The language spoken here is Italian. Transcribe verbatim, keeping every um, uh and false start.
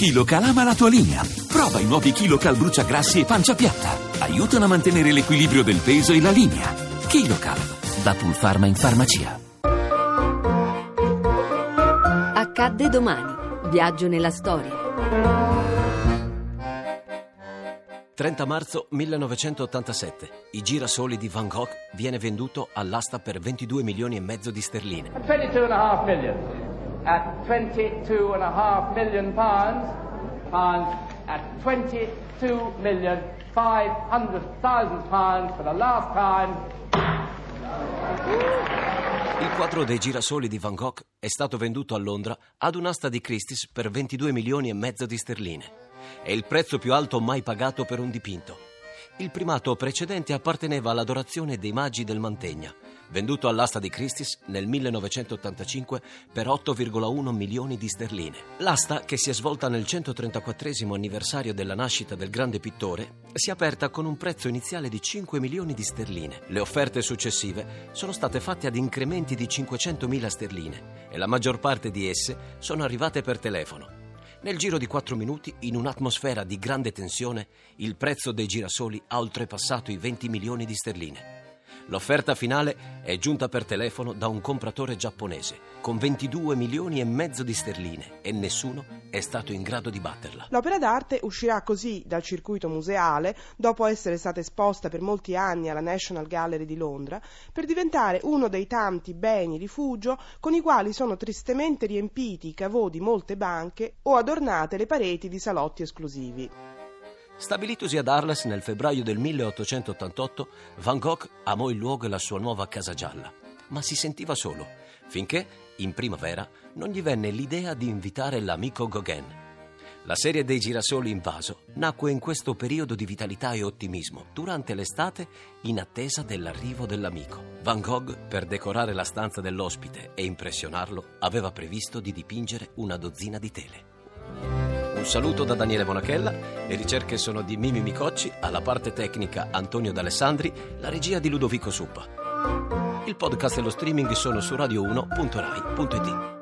Kilo Cal ama la tua linea. Prova i nuovi Kilo Cal bruciagrassi e pancia piatta. Aiutano a mantenere l'equilibrio del peso e la linea. Kilo Cal, da Pulfarma in farmacia. Accadde domani. Viaggio nella storia. trenta marzo millenovecentottantasette. I girasoli di Van Gogh viene venduto all'asta per ventidue milioni e mezzo di sterline. ventidue e mezzo milioni. At twenty-two and a half million pounds, and at twenty-two million five hundred thousand pounds for the last time. Il quadro dei girasoli di Van Gogh è stato venduto a Londra ad un'asta di Christie's per ventidue milioni e mezzo di sterline. È il prezzo più alto mai pagato per un dipinto. Il primato precedente apparteneva all'adorazione dei magi del Mantegna, venduto all'asta di Christie's nel millenovecentottantacinque per otto virgola uno milioni di sterline. L'asta, che si è svolta nel centotrentaquattresimo anniversario della nascita del grande pittore, si è aperta con un prezzo iniziale di cinque milioni di sterline. Le offerte successive sono state fatte ad incrementi di cinquecentomila sterline e la maggior parte di esse sono arrivate per telefono. Nel giro di quattro minuti, in un'atmosfera di grande tensione, il prezzo dei girasoli ha oltrepassato i venti milioni di sterline. L'offerta finale è giunta per telefono da un compratore giapponese con ventidue milioni e mezzo di sterline e nessuno è stato in grado di batterla. L'opera d'arte uscirà così dal circuito museale dopo essere stata esposta per molti anni alla National Gallery di Londra per diventare uno dei tanti beni rifugio con i quali sono tristemente riempiti i caveau di molte banche o adornate le pareti di salotti esclusivi. Stabilitosi ad Arles nel febbraio del milleottocentottantotto, Van Gogh amò il luogo e la sua nuova casa gialla, ma si sentiva solo, finché, in primavera, non gli venne l'idea di invitare l'amico Gauguin. La serie dei girasoli in vaso nacque in questo periodo di vitalità e ottimismo, durante l'estate, in attesa dell'arrivo dell'amico. Van Gogh, per decorare la stanza dell'ospite e impressionarlo, aveva previsto di dipingere una dozzina di tele. Un saluto da Daniele Bonachella, le ricerche sono di Mimi Micocci, alla parte tecnica Antonio D'Alessandri, la regia di Ludovico Suppa. Il podcast e lo streaming sono su radio uno punto rai punto it.